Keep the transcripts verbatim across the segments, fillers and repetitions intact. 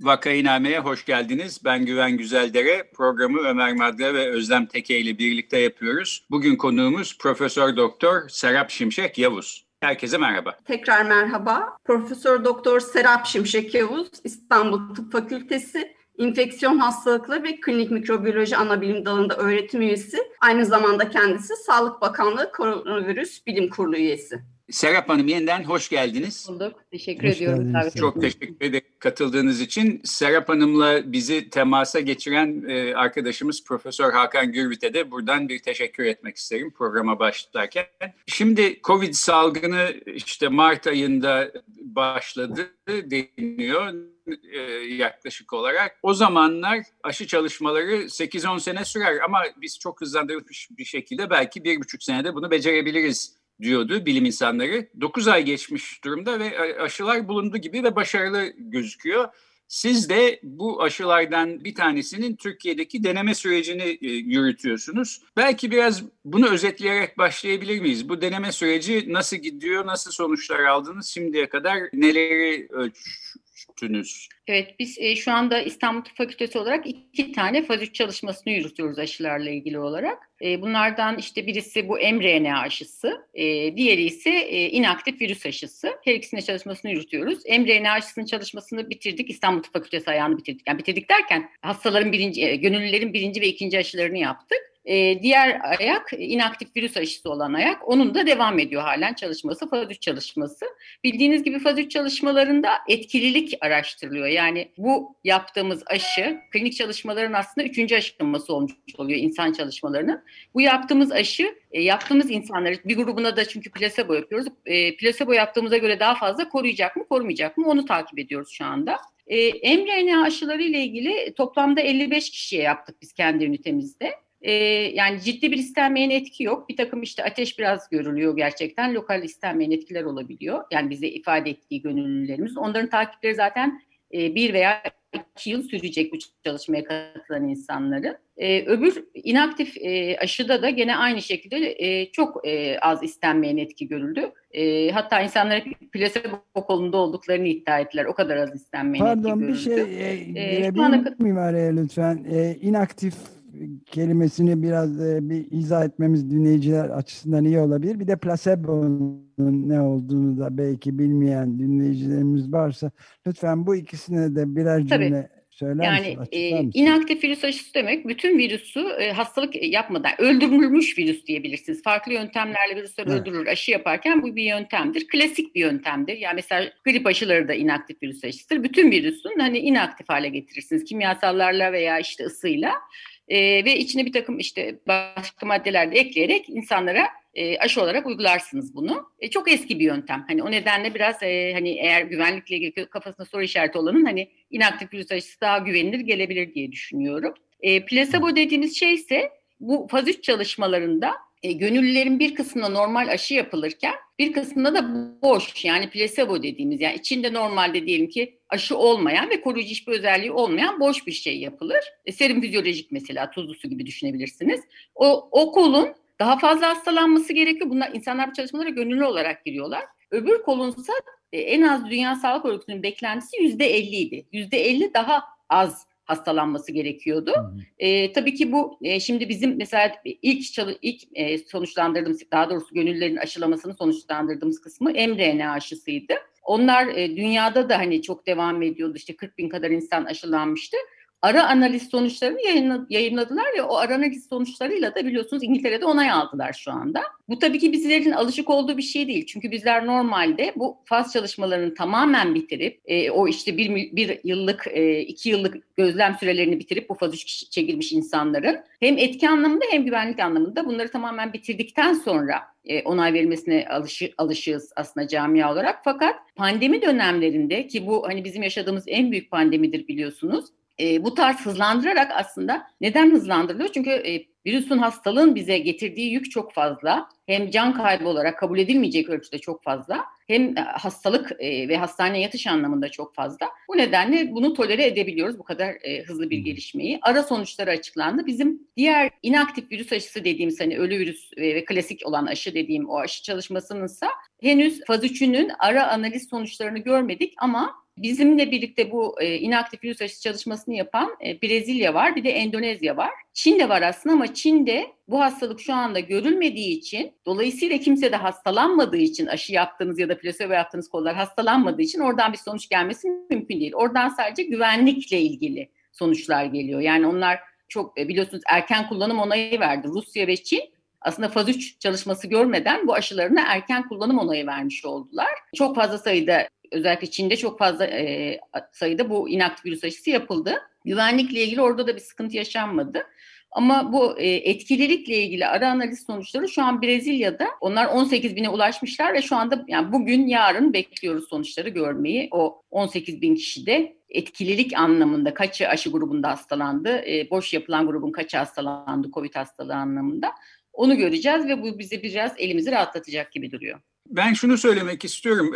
Vakainame'ye hoş geldiniz. Ben Güven Güzeldere. Programı Ömer Madra ve Özlem Tekin ile birlikte yapıyoruz. Bugün konuğumuz Profesör Doktor Serap Şimşek Yavuz. Herkese merhaba. Tekrar merhaba. Profesör Doktor Serap Şimşek Yavuz, İstanbul Tıp Fakültesi, Enfeksiyon Hastalıkları ve Klinik Mikrobiyoloji Anabilim Dalı'nda öğretim üyesi. Aynı zamanda kendisi Sağlık Bakanlığı Koronavirüs Bilim Kurulu üyesi. Serap Hanım, yeniden hoş geldiniz. Bulduk. Teşekkür hoş ediyoruz. Geldiniz. Çok teşekkür ederim katıldığınız için. Serap Hanım'la bizi temasa geçiren arkadaşımız Profesör Hakan Gürbüt'e de buradan bir teşekkür etmek isterim programa başlarken. Şimdi Covid salgını işte Mart ayında başladı deniliyor yaklaşık olarak. O zamanlar aşı çalışmaları sekiz on sene sürer ama biz çok hızlandırılmış bir şekilde belki bir buçuk senede bunu becerebiliriz diyordu bilim insanları. dokuz ay geçmiş durumda ve aşılar bulundu gibi ve başarılı gözüküyor. Siz de bu aşılardan bir tanesinin Türkiye'deki deneme sürecini yürütüyorsunuz. Belki biraz bunu özetleyerek başlayabilir miyiz? Bu deneme süreci nasıl gidiyor, nasıl sonuçlar aldınız, şimdiye kadar neleri ölçtünüz? Evet, biz e, şu anda İstanbul Tıp Fakültesi olarak iki tane faz üç çalışmasını yürütüyoruz aşılarla ilgili olarak. E, bunlardan işte birisi bu mRNA aşısı, e, diğeri ise e, inaktif virüs aşısı. Her ikisinin çalışmasını yürütüyoruz. mRNA aşısının çalışmasını bitirdik, İstanbul Tıp Fakültesi ayağını bitirdik. Yani bitirdik derken hastaların birinci, e, gönüllülerin birinci ve ikinci aşılarını yaptık. E, diğer ayak inaktif virüs aşısı olan ayak. Onun da devam ediyor halen çalışması, faz üç çalışması. Bildiğiniz gibi faz üç çalışmalarında etkililik araştırılıyor. Yani bu yaptığımız aşı, klinik çalışmaların aslında üçüncü aşaması olmuş oluyor insan çalışmalarının. Bu yaptığımız aşı, e, yaptığımız insanları, bir grubuna da çünkü plasebo yapıyoruz. E, plasebo yaptığımıza göre daha fazla koruyacak mı, korumayacak mı onu takip ediyoruz şu anda. E, mRNA aşıları ile ilgili toplamda elli beş kişiye yaptık biz kendi ünitemizde. Ee, yani ciddi bir istenmeyen etki yok. Bir takım işte ateş biraz görülüyor gerçekten. Lokal istenmeyen etkiler olabiliyor. Yani bize ifade ettiği gönüllülerimiz. Onların takipleri zaten e, bir veya iki yıl sürecek bu çalışmaya katılan insanların. Ee, öbür inaktif e, aşıda da gene aynı şekilde e, çok e, az istenmeyen etki görüldü. E, hatta insanlar plasebo kolunda olduklarını iddia ettiler. O kadar az istenmeyen Pardon, etki görüldü. Pardon bir şey e, girebilir ana... miyim araya lütfen? E, inaktif kelimesini biraz e, bir izah etmemiz dinleyiciler açısından iyi olabilir. Bir de plasebo'nun ne olduğunu da belki bilmeyen dinleyicilerimiz varsa lütfen bu ikisine de birer cümle Tabii. söyler yani, misin? Yani e, inaktif virüs aşısı demek bütün virüsü e, hastalık yapmadan öldürülmüş virüs diyebilirsiniz. Farklı yöntemlerle virüsler evet. öldürülür. Aşı yaparken bu bir yöntemdir. Klasik bir yöntemdir. Yani mesela grip aşıları da inaktif virüs aşısıdır. Bütün virüsün hani inaktif hale getirirsiniz. Kimyasallarla veya işte ısıyla. Ee, ve içine bir takım işte başka maddeler de ekleyerek insanlara e, aşı olarak uygularsınız bunu. E, çok eski bir yöntem. Hani o nedenle biraz e, hani eğer güvenlikle ilgili kafasında soru işareti olanın hani inaktif virüs aşısı daha güvenilir gelebilir diye düşünüyorum. E, plasebo dediğimiz şey ise bu faz üç çalışmalarında e, gönüllülerin bir kısmına normal aşı yapılırken bir kısmında da boş yani plasebo dediğimiz yani içinde normalde diyelim ki aşı olmayan ve koruyucu hiçbir özelliği olmayan boş bir şey yapılır. E, serum fizyolojik mesela tuzlu su gibi düşünebilirsiniz. O, o kolun daha fazla hastalanması gerekiyor. Bunlar insanlar bu çalışmalara gönüllü olarak giriyorlar. Öbür kolunsa e, en az Dünya Sağlık Örgütü'nün beklentisi yüzde elli idi. yüzde elli daha az hastalanması gerekiyordu. Hmm. E, tabii ki bu e, şimdi bizim mesela ilk çalı, ilk e, sonuçlandırdığımız daha doğrusu gönüllülerin aşılamasını sonuçlandırdığımız kısmı mRNA aşısıydı. Onlar e, dünyada da hani çok devam ediyordu. İşte kırk bin kadar insan aşılanmıştı. ara analiz sonuçlarını yayınladılar ve o ara analiz sonuçlarıyla da biliyorsunuz İngiltere'de onay aldılar şu anda. Bu tabii ki bizlerin alışık olduğu bir şey değil. Çünkü bizler normalde bu faz çalışmalarını tamamen bitirip e, o işte bir, bir yıllık, e, iki yıllık gözlem sürelerini bitirip bu faz üç çekilmiş insanların hem etki anlamında hem güvenlik anlamında bunları tamamen bitirdikten sonra e, onay verilmesine alışı, alışığız aslında camia olarak. Fakat pandemi dönemlerinde ki bu hani bizim yaşadığımız en büyük pandemidir biliyorsunuz. E, bu tarz hızlandırarak aslında neden hızlandırılıyor? Çünkü e, virüsün hastalığın bize getirdiği yük çok fazla. Hem can kaybı olarak kabul edilmeyecek ölçüde çok fazla. Hem hastalık e, ve hastaneye yatış anlamında çok fazla. Bu nedenle bunu tolere edebiliyoruz bu kadar e, hızlı bir gelişmeyi. Ara sonuçları açıklandı. Bizim diğer inaktif virüs aşısı dediğimiz hani ölü virüs ve, ve klasik olan aşı dediğim o aşı çalışmasınınsa henüz faz üçünün ara analiz sonuçlarını görmedik ama bizimle birlikte bu e, inaktif virüs aşısı çalışmasını yapan e, Brezilya var, bir de Endonezya var. Çin de var aslında ama Çin'de bu hastalık şu anda görülmediği için, dolayısıyla kimse de hastalanmadığı için, aşı yaptığınız ya da plasebo yaptığınız kollar hastalanmadığı için oradan bir sonuç gelmesi mümkün değil. Oradan sadece güvenlikle ilgili sonuçlar geliyor. Yani onlar çok e, biliyorsunuz erken kullanım onayı verdi. Rusya ve Çin aslında faz üç çalışması görmeden bu aşılarına erken kullanım onayı vermiş oldular. Çok fazla sayıda özellikle Çin'de çok fazla e, sayıda bu inaktif virüs aşısı yapıldı. Güvenlikle ilgili orada da bir sıkıntı yaşanmadı. Ama bu e, etkililikle ilgili ara analiz sonuçları şu an Brezilya'da onlar on sekiz bine ulaşmışlar ve şu anda yani bugün yarın bekliyoruz sonuçları görmeyi. O on sekiz bin kişide etkililik anlamında kaçı aşı grubunda hastalandı, e, boş yapılan grubun kaçı hastalandı COVID hastalığı anlamında onu göreceğiz ve bu bizi biraz elimizi rahatlatacak gibi duruyor. Ben şunu söylemek istiyorum,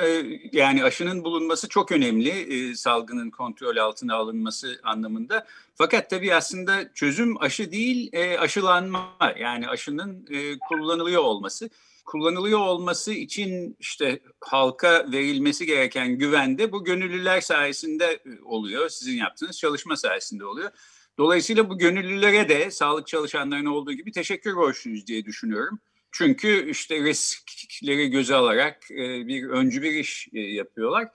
yani aşının bulunması çok önemli, salgının kontrol altına alınması anlamında. Fakat tabii aslında çözüm aşı değil, aşılanma, yani aşının kullanılıyor olması. Kullanılıyor olması için işte halka verilmesi gereken güvende bu gönüllüler sayesinde oluyor, sizin yaptığınız çalışma sayesinde oluyor. Dolayısıyla bu gönüllülere de sağlık çalışanlarına olduğu gibi teşekkür borçluyuz diye düşünüyorum. Çünkü işte riskleri göze alarak bir öncü bir iş yapıyorlar.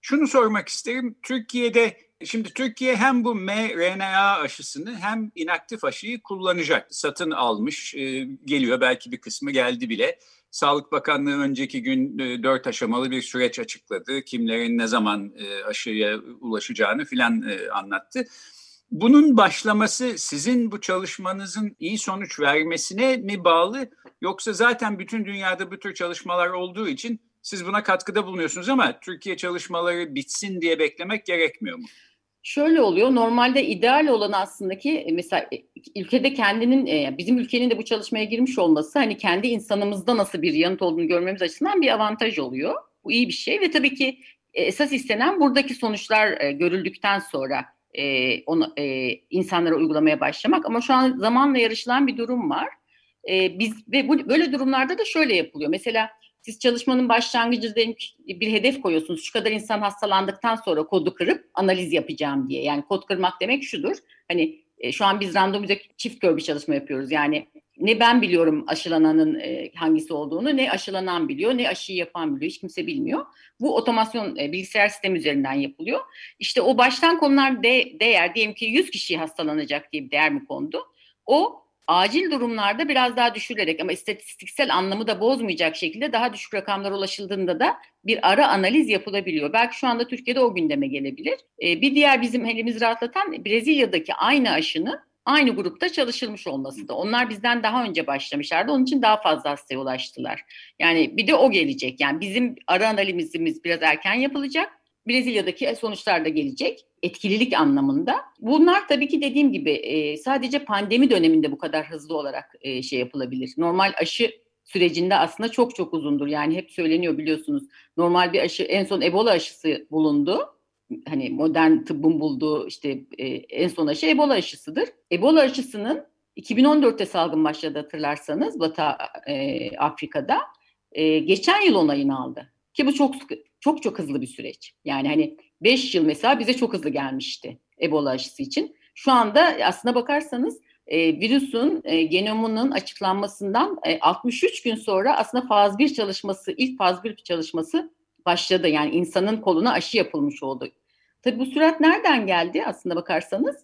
Şunu sormak isterim. Türkiye'de şimdi Türkiye hem bu mRNA aşısını hem inaktif aşıyı kullanacak. Satın almış geliyor, belki bir kısmı geldi bile. Sağlık Bakanlığı önceki gün dört aşamalı bir süreç açıkladı. Kimlerin ne zaman aşıya ulaşacağını filan anlattı. Bunun başlaması sizin bu çalışmanızın iyi sonuç vermesine mi bağlı yoksa zaten bütün dünyada bu tür çalışmalar olduğu için siz buna katkıda bulunuyorsunuz ama Türkiye çalışmaları bitsin diye beklemek gerekmiyor mu? Şöyle oluyor, normalde ideal olan aslında ki mesela ülkede kendinin, bizim ülkenin de bu çalışmaya girmiş olması hani kendi insanımızda nasıl bir yanıt olduğunu görmemiz açısından bir avantaj oluyor. Bu iyi bir şey ve tabii ki esas istenen buradaki sonuçlar görüldükten sonra E, onu, e, insanlara uygulamaya başlamak ama şu an zamanla yarışılan bir durum var. E, biz ve bu, böyle durumlarda da şöyle yapılıyor. Mesela siz çalışmanın başlangıcı diyelim bir hedef koyuyorsunuz. Şu kadar insan hastalandıktan sonra kodu kırıp analiz yapacağım diye. Yani kod kırmak demek şudur. Hani e, şu an biz randomize çift kör bir çalışma yapıyoruz. Yani ne ben biliyorum aşılananın e, hangisi olduğunu, ne aşılanan biliyor, ne aşıyı yapan biliyor, hiç kimse bilmiyor. Bu otomasyon e, bilgisayar sistemi üzerinden yapılıyor. İşte o baştan konular de, değer, diyelim ki yüz kişi hastalanacak diye bir değer mi kondu? O acil durumlarda biraz daha düşürerek ama istatistiksel anlamı da bozmayacak şekilde daha düşük rakamlara ulaşıldığında da bir ara analiz yapılabiliyor. Belki şu anda Türkiye'de o gündeme gelebilir. E, bir diğer bizim elimizi rahatlatan Brezilya'daki aynı aşının aynı grupta çalışılmış olması da. Onlar bizden daha önce başlamışlardı. Onun için daha fazla hastaya ulaştılar. Yani bir de o gelecek. Yani bizim ara analizimiz biraz erken yapılacak. Brezilya'daki sonuçlar da gelecek. Etkililik anlamında. Bunlar tabii ki dediğim gibi sadece pandemi döneminde bu kadar hızlı olarak şey yapılabilir. Normal aşı sürecinde aslında çok çok uzundur. Yani hep söyleniyor biliyorsunuz. Normal bir aşı, en son Ebola aşısı bulundu. Hani modern tıbbın bulduğu işte e, en son aşı Ebola aşısıdır. Ebola aşısının iki bin on dörtte salgın başladı hatırlarsanız Batı e, Afrika'da e, geçen yıl onayını aldı. Ki bu çok çok çok hızlı bir süreç. Yani hani beş yıl mesela bize çok hızlı gelmişti Ebola aşısı için. Şu anda aslına bakarsanız e, virüsün e, genomunun açıklanmasından e, altmış üç gün sonra aslında faz bir çalışması, ilk faz bir çalışması başladı. Yani insanın koluna aşı yapılmış oldu. Tabii bu sürat nereden geldi aslında bakarsanız?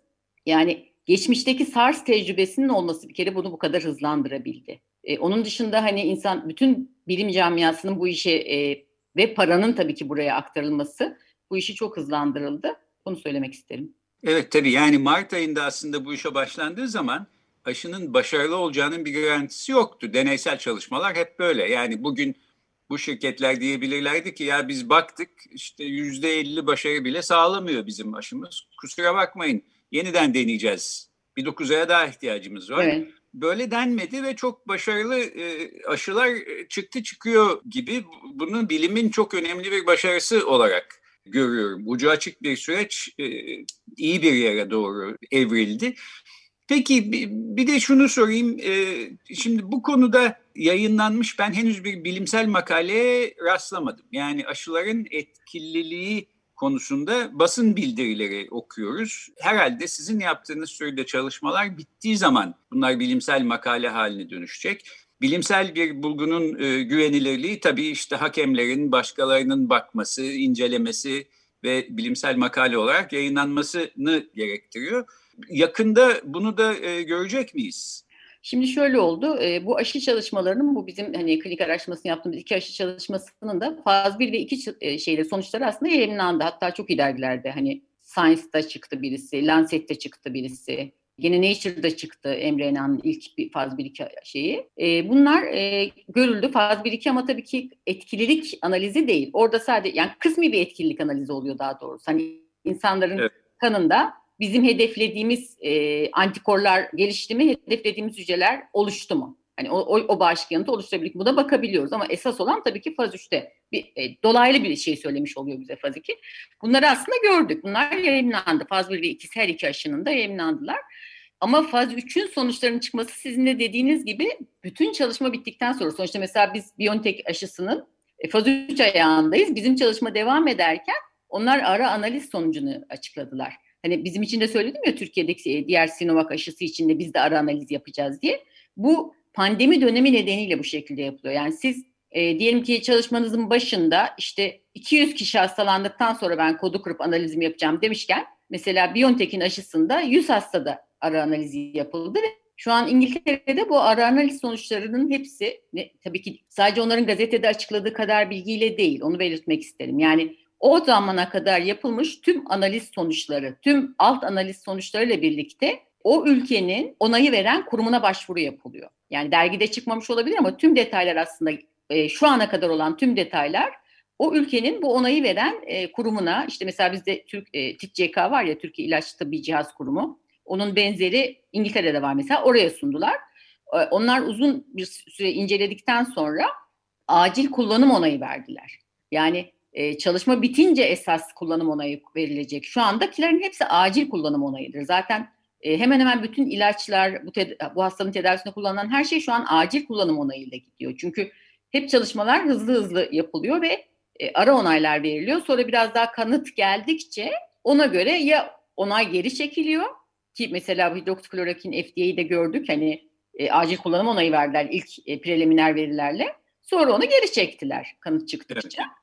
Yani geçmişteki SARS tecrübesinin olması bir kere bunu bu kadar hızlandırabildi. E, onun dışında hani insan, bütün bilim camiasının bu işe e, ve paranın tabii ki buraya aktarılması bu işi çok hızlandırıldı. Bunu söylemek isterim. Evet tabii, yani Mart ayında aslında bu işe başlandığı zaman aşının başarılı olacağının bir garantisi yoktu. Deneysel çalışmalar hep böyle. Yani bugün bu şirketler diyebilirlerdi ki ya biz baktık işte yüzde elli başarı bile sağlamıyor bizim aşımız. Kusura bakmayın, yeniden deneyeceğiz. Bir dokuz aya daha ihtiyacımız var. Evet. Böyle denmedi ve çok başarılı aşılar çıktı çıkıyor gibi, bunu bilimin çok önemli bir başarısı olarak görüyorum. Ucu açık bir süreç iyi bir yere doğru evrildi. Peki bir de şunu sorayım. Şimdi bu konuda yayınlanmış, ben henüz bir bilimsel makaleye rastlamadım. Yani aşıların etkililiği konusunda basın bildirileri okuyoruz. Herhalde sizin yaptığınız sürede çalışmalar bittiği zaman bunlar bilimsel makale haline dönüşecek. Bilimsel bir bulgunun e, güvenilirliği tabii işte hakemlerin, başkalarının bakması, incelemesi ve bilimsel makale olarak yayınlanmasını gerektiriyor. Yakında bunu da e, görecek miyiz? Şimdi şöyle oldu, e, bu aşı çalışmalarının, bu bizim hani klinik araştırmasını yaptığımız iki aşı çalışmasının da faz bir ve iki e, şeyle sonuçları aslında yayınlandı. Hatta çok ilerlerde, hani Science'da çıktı birisi, Lancet'te çıktı birisi. Gene Nature'da çıktı mRNA'nın ilk faz bir iki şeyi. E, bunlar e, görüldü. Faz bir iki ama tabii ki etkililik analizi değil. Orada sadece, yani kısmi bir etkililik analizi oluyor daha doğrusu. Hani insanların, evet, kanında bizim hedeflediğimiz e, antikorlar gelişti mi, hedeflediğimiz hücreler oluştu mu? Hani o, o, o bağışıklık yanıtı oluşturabilir. Buna bakabiliyoruz ama esas olan tabii ki faz üçte. Bir, e, dolaylı bir şey söylemiş oluyor bize faz iki. Bunları aslında gördük. Bunlar yayınlandı. Faz bir ve iki her iki aşının da yayınlandılar. Ama faz üçün sonuçlarının çıkması sizin de dediğiniz gibi bütün çalışma bittikten sonra. Sonuçta mesela biz BioNTech aşısının e, faz üç ayağındayız. Bizim çalışma devam ederken onlar ara analiz sonucunu açıkladılar. Hani bizim için de söyledim ya, Türkiye'deki diğer Sinovac aşısı için de biz de ara analiz yapacağız diye. Bu pandemi dönemi nedeniyle bu şekilde yapılıyor. Yani siz e, diyelim ki çalışmanızın başında işte iki yüz kişi hastalandıktan sonra ben kodu kırıp analizimi yapacağım demişken, mesela BioNTech'in aşısında yüz hastada ara analizi yapıldı ve şu an İngiltere'de bu ara analiz sonuçlarının hepsi, ne, tabii ki sadece onların gazetede açıkladığı kadar bilgiyle değil, onu belirtmek isterim. Yani o zamana kadar yapılmış tüm analiz sonuçları, tüm alt analiz sonuçlarıyla birlikte o ülkenin onayı veren kurumuna başvuru yapılıyor. Yani dergide çıkmamış olabilir ama tüm detaylar aslında e, şu ana kadar olan tüm detaylar o ülkenin bu onayı veren e, kurumuna, işte mesela bizde Türk e, T İ C K var ya, Türkiye İlaç ve Tıbbi Cihaz Kurumu. Onun benzeri İngiltere'de var mesela, oraya sundular. E, onlar uzun bir süre inceledikten sonra acil kullanım onayı verdiler. Yani Ee, çalışma bitince esas kullanım onayı verilecek. Şu andakilerin hepsi acil kullanım onayıdır. Zaten e, hemen hemen bütün ilaçlar, bu, ted- bu hastanın tedavisinde kullanılan her şey şu an acil kullanım onayıyla gidiyor. Çünkü hep çalışmalar hızlı hızlı yapılıyor ve e, ara onaylar veriliyor. Sonra biraz daha kanıt geldikçe ona göre ya onay geri çekiliyor ki mesela hidroksiklorokin F D A'yi de gördük. Hani e, acil kullanım onayı verdiler ilk e, preliminer verilerle. Sonra onu geri çektiler kanıt çıktıkça. Evet.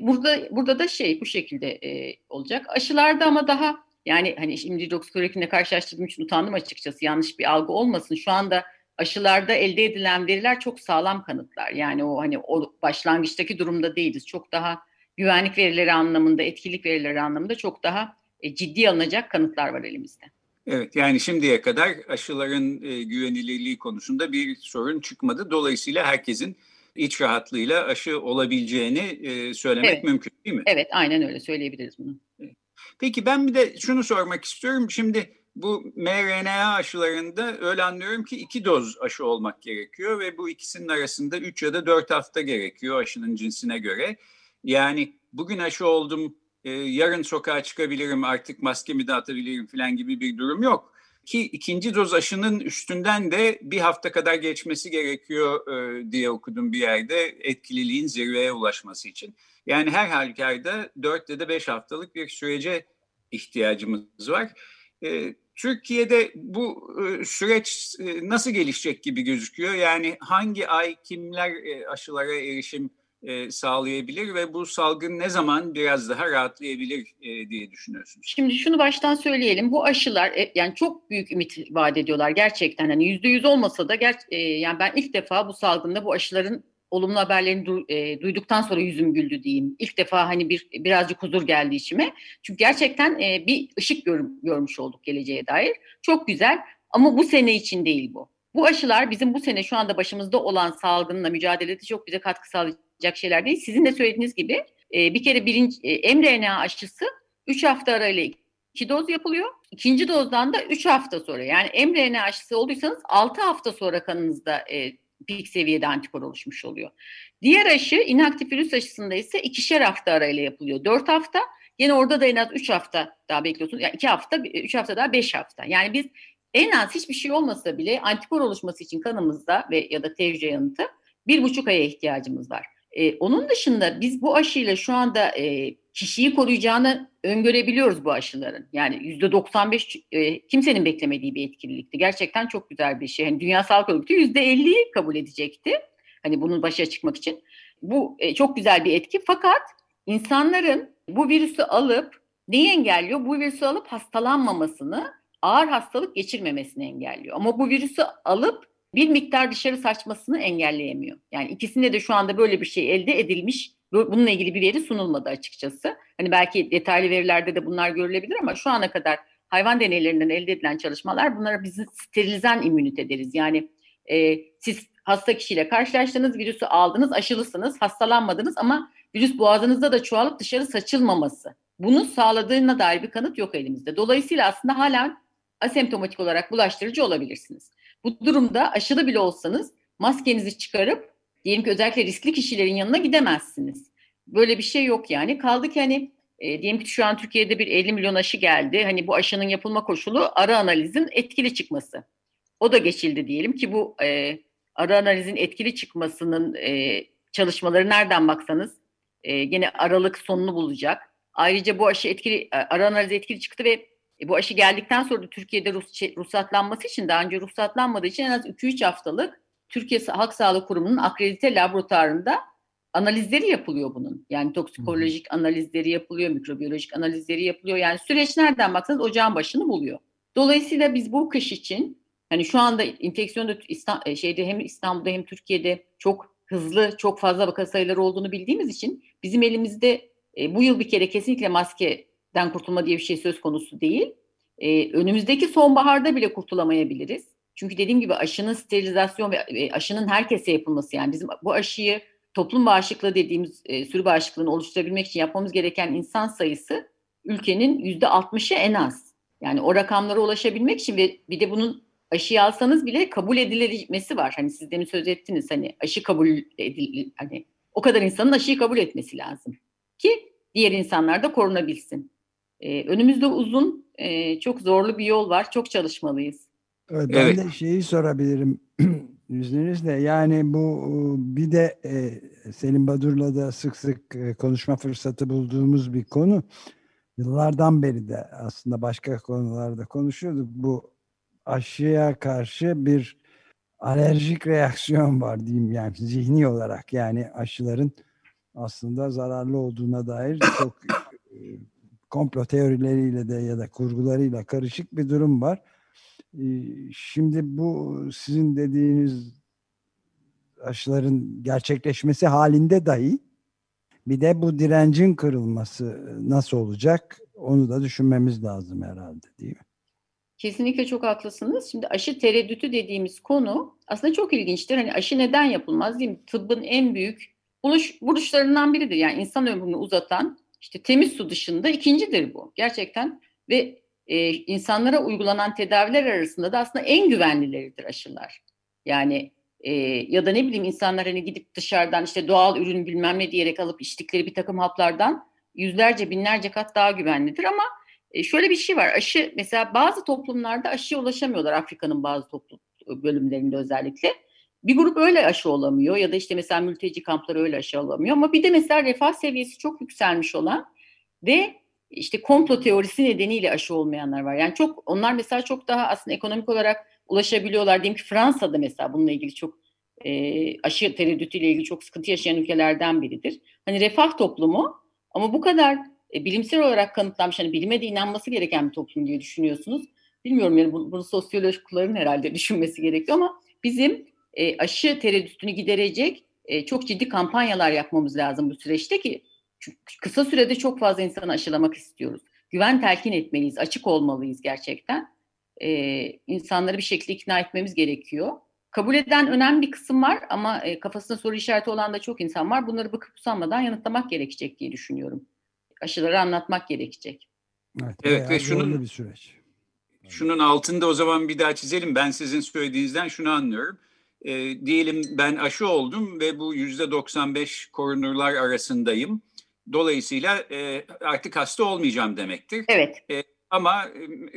Burada burada da şey bu şekilde e, olacak. Aşılarda ama daha, yani hani şimdi hidroksiklorokinle karşılaştırdığım için utandım açıkçası. Yanlış bir algı olmasın. Şu anda aşılarda elde edilen veriler çok sağlam kanıtlar. Yani o hani o başlangıçtaki durumda değiliz. Çok daha güvenlik verileri anlamında, etkilik verileri anlamında çok daha e, ciddi alınacak kanıtlar var elimizde. Evet, yani şimdiye kadar aşıların e, güvenilirliği konusunda bir sorun çıkmadı. Dolayısıyla herkesin iç rahatlığıyla aşı olabileceğini söylemek, evet, mümkün değil mi? Evet, aynen öyle söyleyebiliriz bunu. Peki ben bir de şunu sormak istiyorum. Şimdi bu mRNA aşılarında öyle anlıyorum ki iki doz aşı olmak gerekiyor ve bu ikisinin arasında üç ya da dört hafta gerekiyor aşının cinsine göre. Yani bugün aşı oldum, yarın sokağa çıkabilirim, artık maskemi de atabilirim falan gibi bir durum yok. Ki ikinci doz aşının üstünden de bir hafta kadar geçmesi gerekiyor e, diye okudum bir yerde, etkililiğin zirveye ulaşması için. Yani her halükarda dört ya da beş haftalık bir sürece ihtiyacımız var. E, Türkiye'de bu e, süreç e, nasıl gelişecek gibi gözüküyor? Yani hangi ay kimler e, aşılara erişim e, sağlayabilir ve bu salgın ne zaman biraz daha rahatlayabilir e, diye düşünüyorsunuz? Şimdi şunu baştan söyleyelim. Bu aşılar e, yani çok büyük ümit vaat ediyorlar gerçekten. Hani yüzde yüz olmasa da ger- e, yani ben ilk defa bu salgında bu aşıların olumlu haberlerini du- e, duyduktan sonra yüzüm güldü diyeyim. İlk defa hani bir birazcık huzur geldi içime. Çünkü gerçekten e, bir ışık gör- görmüş olduk geleceğe dair. Çok güzel ama bu sene için değil bu. Bu aşılar bizim bu sene şu anda başımızda olan salgınla mücadelede çok bize katkı sağlayacak şeyler değil. Sizin de söylediğiniz gibi e, bir kere birinci e, mRNA aşısı üç hafta arayla iki doz yapılıyor. İkinci dozdan da üç hafta sonra, yani mRNA aşısı olduysanız altı hafta sonra kanınızda e, pik seviyede antikor oluşmuş oluyor. Diğer aşı, inaktif virüs aşısında ise ikişer hafta arayla yapılıyor. dört hafta, yine orada da en az üç hafta daha bekliyorsunuz. Yani iki hafta, üç hafta daha beş hafta. Yani biz en az hiçbir şey olmasa bile antikor oluşması için kanımızda ve ya da T C yanıtı bir buçuk aya ihtiyacımız var. Ee, onun dışında biz bu aşıyla şu anda e, kişiyi koruyacağını öngörebiliyoruz bu aşıların. Yani yüzde doksan beş e, kimsenin beklemediği bir etkililikti. Gerçekten çok güzel bir şey. Yani Dünya Sağlık Örgütü yüzde elliyi kabul edecekti. Hani bunun başa çıkmak için. Bu e, çok güzel bir etki. Fakat insanların bu virüsü alıp neyi engelliyor? Bu virüsü alıp hastalanmamasını, ağır hastalık geçirmemesini engelliyor. Ama bu virüsü alıp bir miktar dışarı saçmasını engelleyemiyor. Yani ikisinde de şu anda böyle bir şey elde edilmiş. Bununla ilgili bir veri sunulmadı açıkçası. Hani belki detaylı verilerde de bunlar görülebilir ama şu ana kadar hayvan deneylerinden elde edilen çalışmalar bunlara bizim sterilizan immünite deriz. Yani e, siz hasta kişiyle karşılaştınız, virüsü aldınız, aşılısınız, hastalanmadınız ama virüs boğazınızda da çoğalıp dışarı saçılmaması. Bunu sağladığına dair bir kanıt yok elimizde. Dolayısıyla aslında halen asemptomatik olarak bulaştırıcı olabilirsiniz. Bu durumda aşılı bile olsanız maskenizi çıkarıp diyelim ki özellikle riskli kişilerin yanına gidemezsiniz. Böyle bir şey yok yani. Kaldı ki hani e, diyelim ki şu an Türkiye'de bir elli milyon aşı geldi. Hani bu aşının yapılma koşulu ara analizin etkili çıkması. O da geçildi diyelim ki bu e, ara analizin etkili çıkmasının e, çalışmaları nereden baksanız e, gene Aralık sonunu bulacak. Ayrıca bu aşı etkili, ara analiz etkili çıktı ve E bu aşı geldikten sonra da Türkiye'de ruhsatlanması için, daha önce ruhsatlanmadığı için en az iki üç haftalık Türkiye Halk Sağlığı Kurumu'nun akredite laboratuvarında analizleri yapılıyor bunun. Yani toksikolojik hmm. analizleri yapılıyor, mikrobiyolojik analizleri yapılıyor. Yani süreç nereden baksanız ocağın başını buluyor. Dolayısıyla biz bu kış için, hani şu anda enfeksiyonda İsta- şeyde hem İstanbul'da hem Türkiye'de çok hızlı, çok fazla vaka sayıları olduğunu bildiğimiz için bizim elimizde e, bu yıl bir kere kesinlikle maske den kurtulma diye bir şey söz konusu değil. Ee, önümüzdeki sonbaharda bile kurtulamayabiliriz. Çünkü dediğim gibi aşının sterilizasyon ve aşının herkese yapılması, yani bizim bu aşıyı toplum bağışıklığı dediğimiz e, sürü bağışıklığını oluşturabilmek için yapmamız gereken insan sayısı ülkenin yüzde altmışı en az. Yani o rakamlara ulaşabilmek için ve bir de bunun aşıyı alsanız bile kabul edilmesi var. Hani siz demin söz ettiniz, hani aşı kabul edil, hani o kadar insanın aşıyı kabul etmesi lazım ki diğer insanlar da korunabilsin. Ee, önümüzde uzun, e, çok zorlu bir yol var. Çok çalışmalıyız. Evet, ben evet. de şeyi sorabilirim izninizle. Yani bu bir de e, Selim Badur'la da sık sık e, konuşma fırsatı bulduğumuz bir konu. Yıllardan beri de aslında başka konularda konuşuyorduk. Bu aşıya karşı bir alerjik reaksiyon var diyeyim, yani zihni olarak. Yani aşıların aslında zararlı olduğuna dair çok... E, komplo teorileriyle de ya da kurgularıyla karışık bir durum var. Şimdi bu sizin dediğiniz aşıların gerçekleşmesi halinde dahi bir de bu direncin kırılması nasıl olacak? Onu da düşünmemiz lazım herhalde, değil mi? Kesinlikle çok haklısınız. Şimdi aşı tereddütü dediğimiz konu aslında çok ilginçtir. Hani aşı neden yapılmaz, değil mi? Tıbbın en büyük buluş, buluşlarından biridir. Yani insan ömrünü uzatan, İşte temiz su dışında ikincidir bu gerçekten ve e, insanlara uygulanan tedaviler arasında da aslında en güvenlileridir aşılar. Yani e, ya da ne bileyim insanlar hani gidip dışarıdan işte doğal ürün bilmem ne diyerek alıp içtikleri bir takım haplardan yüzlerce binlerce kat daha güvenlidir ama e, şöyle bir şey var, aşı mesela bazı toplumlarda aşıya ulaşamıyorlar, Afrika'nın bazı toplum bölümlerinde özellikle. Bir grup öyle aşı olamıyor ya da işte mesela mülteci kampları öyle aşı olamıyor ama bir de mesela refah seviyesi çok yükselmiş olan ve işte komplo teorisi nedeniyle aşı olmayanlar var. Yani çok onlar mesela çok daha aslında ekonomik olarak ulaşabiliyorlar. Diyelim ki Fransa'da mesela bununla ilgili çok e, aşı tereddütüyle ilgili çok sıkıntı yaşayan ülkelerden biridir. Hani refah toplumu ama bu kadar e, bilimsel olarak kanıtlanmış, hani bilime de inanması gereken bir toplum diye düşünüyorsunuz. Bilmiyorum yani bunu, bunu sosyologların herhalde düşünmesi gerekiyor ama bizim e, aşı tereddütünü giderecek e, çok ciddi kampanyalar yapmamız lazım bu süreçte ki kısa sürede çok fazla insanı aşılamak istiyoruz. Güven telkin etmeliyiz, açık olmalıyız gerçekten. Ee, insanları bir şekilde ikna etmemiz gerekiyor. Kabul eden önemli bir kısım var ama e, kafasında soru işareti olan da çok insan var. Bunları bıkıp usanmadan yanıtlamak gerekecek diye düşünüyorum. Aşıları anlatmak gerekecek. Evet, evet ve şunun bir süreç. Şunun altında o zaman bir daha çizelim. Ben sizin söylediğinizden şunu anlıyorum. E, diyelim ben aşı oldum ve bu yüzde doksan beş korunurlar arasındayım. Dolayısıyla e, artık hasta olmayacağım demektir. Evet. E, ama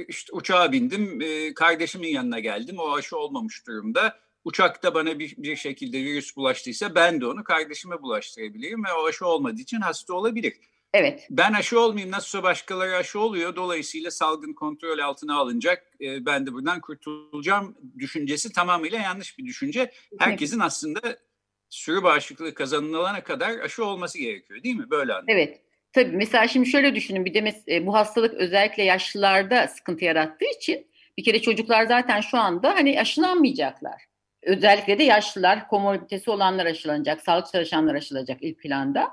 işte uçağa bindim, e, kardeşimin yanına geldim. O aşı olmamış durumda. Uçakta bana bir, bir şekilde virüs bulaştıysa ben de onu kardeşime bulaştırabilirim ve o aşı olmadığı için hasta olabilir. Evet. Ben aşı olmayayım, nasılsa başkaları aşı oluyor. Dolayısıyla salgın kontrol altına alınacak. E, ben de buradan kurtulacağım düşüncesi tamamıyla yanlış bir düşünce. Herkesin aslında sürü bağışıklığı kazanılana kadar aşı olması gerekiyor değil mi? Böyle anladım. Evet. Tabii mesela şimdi şöyle düşünün. Bir de mes- bu hastalık özellikle yaşlılarda sıkıntı yarattığı için bir kere çocuklar zaten şu anda hani aşılanmayacaklar. Özellikle de yaşlılar, komorbiditesi olanlar aşılanacak, sağlık çalışanları aşılanacak ilk planda.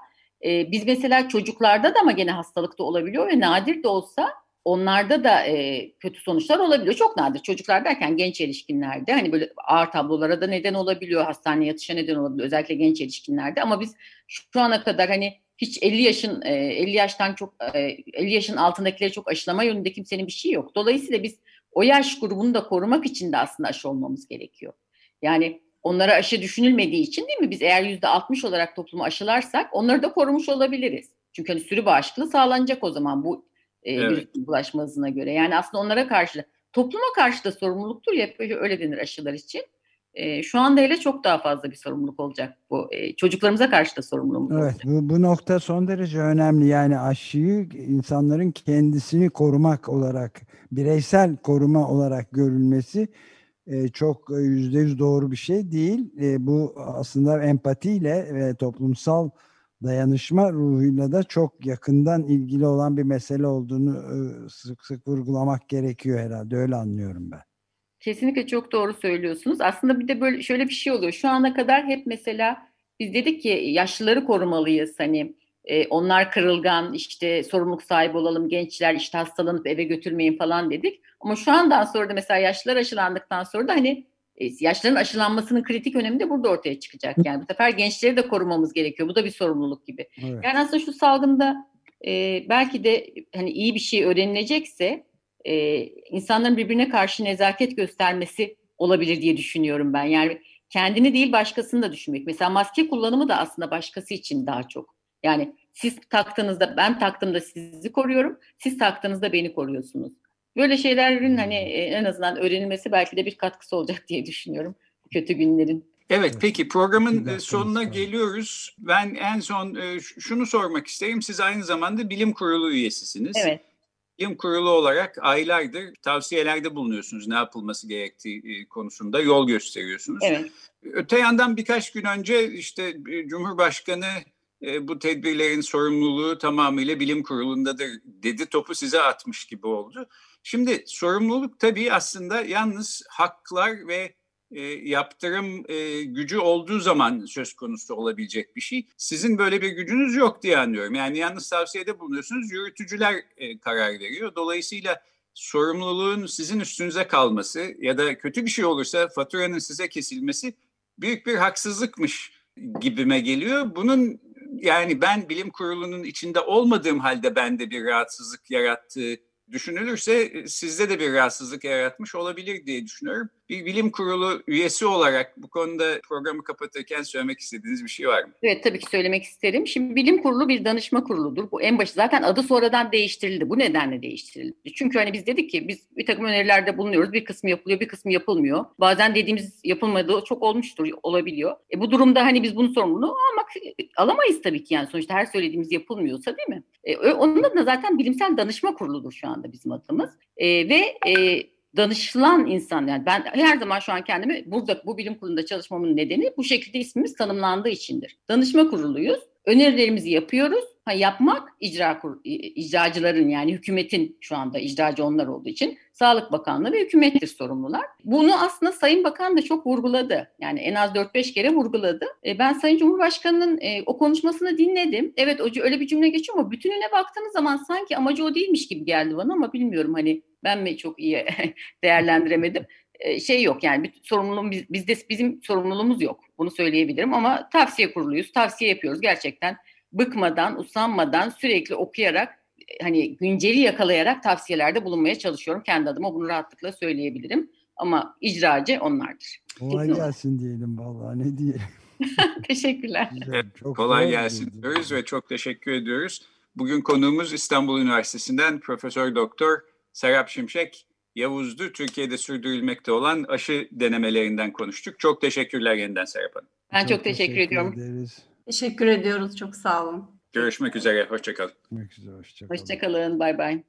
Ee, biz mesela çocuklarda da ama gene hastalıkta olabiliyor ve nadir de olsa onlarda da e, kötü sonuçlar olabiliyor. Çok nadir. Çocuklar derken genç erişkinlerde hani böyle ağır tablolara da neden olabiliyor. Hastaneye yatışa neden olabiliyor. Özellikle genç erişkinlerde. Ama biz şu ana kadar hani hiç elli yaşın elli yaştan çok elli yaşın altındakileri çok aşılama yönünde kimsenin bir şey yok. Dolayısıyla biz o yaş grubunu da korumak için de aslında aşı olmamız gerekiyor. Yani onlara aşı düşünülmediği için değil mi? Biz eğer yüzde altmış olarak toplumu aşılarsak onları da korumuş olabiliriz. Çünkü hani sürü bağışıklığı sağlanacak o zaman bu Evet. bulaşma hızına göre. Yani aslında onlara karşı, topluma karşı da sorumluluktur ya, öyle denir aşılar için. E, şu anda hele çok daha fazla bir sorumluluk olacak bu. E, çocuklarımıza karşı da sorumluluk evet, olacak. Bu, bu nokta son derece önemli. Yani aşıyı insanların kendisini korumak olarak, bireysel koruma olarak görülmesi e, çok yüzde yüz doğru bir şey değil. E, bu aslında empatiyle ve toplumsal dayanışma ruhuyla da çok yakından ilgili olan bir mesele olduğunu sık sık vurgulamak gerekiyor herhalde. Öyle anlıyorum ben. Kesinlikle çok doğru söylüyorsunuz. Aslında bir de böyle şöyle bir şey oluyor. Şu ana kadar hep mesela biz dedik ki yaşlıları korumalıyız. Hani e, onlar kırılgan, işte sorumluluk sahibi olalım, gençler işte hastalanıp eve götürmeyin falan dedik. Ama şu andan sonra da mesela yaşlılar aşılandıktan sonra da hani yaşların aşılanmasının kritik önemi de burada ortaya çıkacak. Yani bu sefer gençleri de korumamız gerekiyor. Bu da bir sorumluluk gibi. Evet. Yani aslında şu salgında e, belki de hani iyi bir şey öğrenilecekse e, insanların birbirine karşı nezaket göstermesi olabilir diye düşünüyorum ben. Yani kendini değil başkasını da düşünmek. Mesela maske kullanımı da aslında başkası için daha çok. Yani siz taktığınızda ben taktığımda sizi koruyorum. Siz taktığınızda beni koruyorsunuz. Böyle şeylerin hani en azından öğrenilmesi belki de bir katkısı olacak diye düşünüyorum kötü günlerin. Evet, peki programın sonuna geliyoruz. Ben en son şunu sormak isterim. Siz aynı zamanda bilim kurulu üyesisiniz. Evet. Bilim kurulu olarak aylardır tavsiyelerde bulunuyorsunuz. Ne yapılması gerektiği konusunda yol gösteriyorsunuz. Evet. Öte yandan birkaç gün önce işte Cumhurbaşkanı bu tedbirlerin sorumluluğu tamamıyla bilim kurulundadır dedi. Topu size atmış gibi oldu. Şimdi sorumluluk tabii aslında yalnız haklar ve e, yaptırım e, gücü olduğu zaman söz konusu olabilecek bir şey. Sizin böyle bir gücünüz yok diye anlıyorum. Yani yalnız tavsiyede bulunuyorsunuz, yürütücüler e, karar veriyor. Dolayısıyla sorumluluğun sizin üstünüze kalması ya da kötü bir şey olursa faturanın size kesilmesi büyük bir haksızlıkmış gibime geliyor. Bunun yani ben bilim kurulunun içinde olmadığım halde bende bir rahatsızlık yarattığı düşünülürse sizde de bir rahatsızlık yaratmış olabilir diye düşünüyorum. Bir bilim kurulu üyesi olarak bu konuda programı kapatırken söylemek istediğiniz bir şey var mı? Evet, tabii ki söylemek isterim. Şimdi bilim kurulu bir danışma kuruludur. Bu en başı zaten adı sonradan değiştirildi. Bu nedenle değiştirildi. Çünkü hani biz dedik ki biz bir takım önerilerde bulunuyoruz. Bir kısmı yapılıyor, bir kısmı yapılmıyor. Bazen dediğimiz yapılmadığı çok olmuştur, olabiliyor. E bu durumda hani biz bunun sorumluluğunu almak alamayız tabii ki yani sonuçta her söylediğimiz yapılmıyorsa değil mi? E, onun adına zaten bilimsel danışma kuruludur şu anda bizim adımız. E, ve e, danışılan insan, yani ben her zaman şu an kendimi burada bu bilim kurulunda çalışmamın nedeni bu şekilde ismimiz tanımlandığı içindir. Danışma kuruluyuz. Önerilerimizi yapıyoruz. Ha, yapmak icra kur, icracıların yani hükümetin, şu anda icracı onlar olduğu için Sağlık Bakanlığı ve hükümettir sorumlular. Bunu aslında Sayın Bakan da çok vurguladı. Yani en az dört beş kere vurguladı. E, ben Sayın Cumhurbaşkanı'nın e, o konuşmasını dinledim. Evet, o, öyle bir cümle geçiyor ama bütününe baktığınız zaman sanki amacı o değilmiş gibi geldi bana, ama bilmiyorum, hani ben mi çok iyi değerlendiremedim. Şey yok yani, sorumluluğum bizde, bizim sorumluluğumuz yok, bunu söyleyebilirim, ama tavsiye kuruluyuz, tavsiye yapıyoruz gerçekten bıkmadan, usanmadan, sürekli okuyarak, hani günceli yakalayarak tavsiyelerde bulunmaya çalışıyorum kendi adıma, bunu rahatlıkla söyleyebilirim, ama icracı onlardır. Kolay gelsin diyelim, vallahi ne diyelim. Teşekkürler. Güzel, çok kolay gelsin diyelim. Diyoruz ve çok teşekkür ediyoruz. Bugün konuğumuz İstanbul Üniversitesi'nden Profesör Doktor Serap Şimşek Yavuz'du. Türkiye'de sürdürülmekte olan aşı denemelerinden konuştuk. Çok teşekkürler yeniden Serap Hanım. Ben çok, çok teşekkür, teşekkür ediyorum. Ederiz. Teşekkür ediyoruz. Çok sağ olun. Görüşmek üzere. Hoşçakalın. Görüşmek üzere. Hoşçakalın. Hoşçakalın. Bay bay.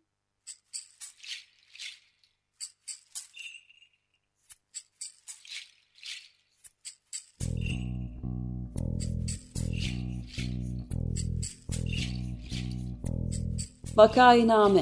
Vakainame.